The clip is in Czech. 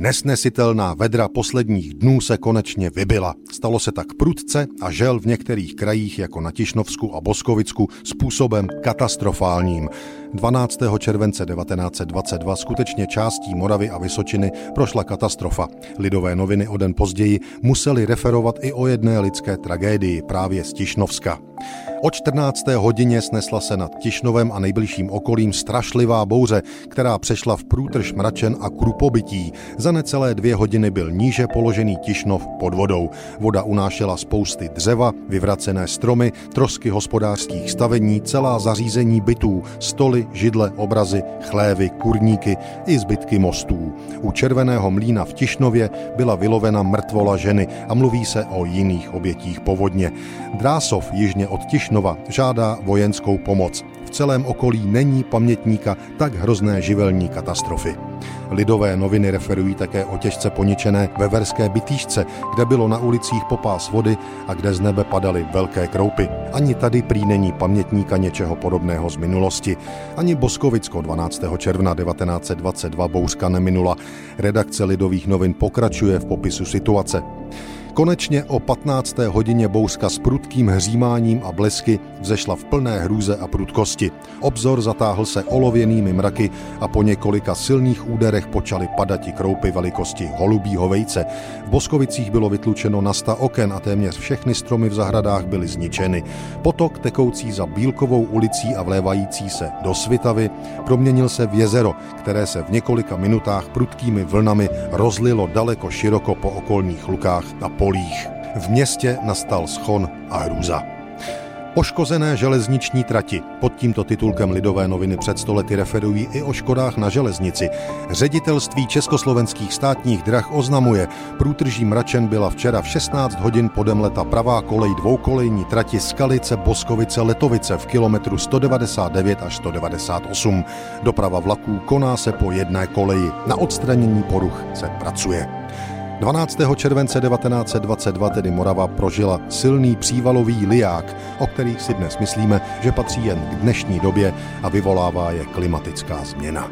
Nesnesitelná vedra posledních dnů se konečně vybila. Stalo se tak prudce a žel v některých krajích jako na Tišnovsku a Boskovicku způsobem katastrofálním. 12. července 1922 skutečně částí Moravy a Vysočiny prošla katastrofa. Lidové noviny o den později museli referovat i o jedné lidské tragédii právě z Tišnovska. O 14. hodině snesla se nad Tišnovem a nejbližším okolím strašlivá bouře, která přešla v průtrž mračen a krupobytí. Za necelé 2 hodiny byl níže položený Tišnov pod vodou. Voda unášela spousty dřeva, vyvracené stromy, trosky hospodářských stavení, celá zařízení bytů, stoly, židle, obrazy, chlévy, kurníky i zbytky mostů. U Červeného mlýna v Tišnově byla vylovena mrtvola ženy a mluví se o jiných obětích povodně. Drásov jižně od Tišnova žádá vojenskou pomoc. V celém okolí není pamětníka tak hrozné živelní katastrofy. Lidové noviny referují také o těžce poničené Veverské Bytýšce, kde bylo na ulicích popás vody a kde z nebe padaly velké kroupy. Ani tady prý není pamětníka něčeho podobného z minulosti. Ani Boskovicko 12. června 1922 bouřka neminula. Redakce Lidových novin pokračuje v popisu situace. Konečně o 15. hodině bouřka s prudkým hřímáním a blesky vzešla v plné hrůze a prudkosti. Obzor zatáhl se olověnými mraky a po několika silných úderech počaly padati kroupy velikosti holubího vejce. V Boskovicích bylo vytlučeno na 100 oken a téměř všechny stromy v zahradách byly zničeny. Potok tekoucí za Bílkovou ulicí a vlévající se do Svitavy proměnil se v jezero, které se v několika minutách prudkými vlnami rozlilo daleko široko po okolních lukách a polích. V městě nastal schon a hrůza. Poškozené železniční trati. Pod tímto titulkem Lidové noviny před 100 lety referují i o škodách na železnici. Ředitelství Československých státních drah oznamuje, průtrží mračen byla včera v 16 hodin podemleta pravá kolej dvoukolejní trati Skalice Boskovice Letovice v kilometru 199 až 198. Doprava vlaků koná se po jedné koleji. Na odstranění poruch se pracuje. 12. července 1922 tedy Morava prožila silný přívalový liják, o kterých si dnes myslíme, že patří jen k dnešní době a vyvolává je klimatická změna.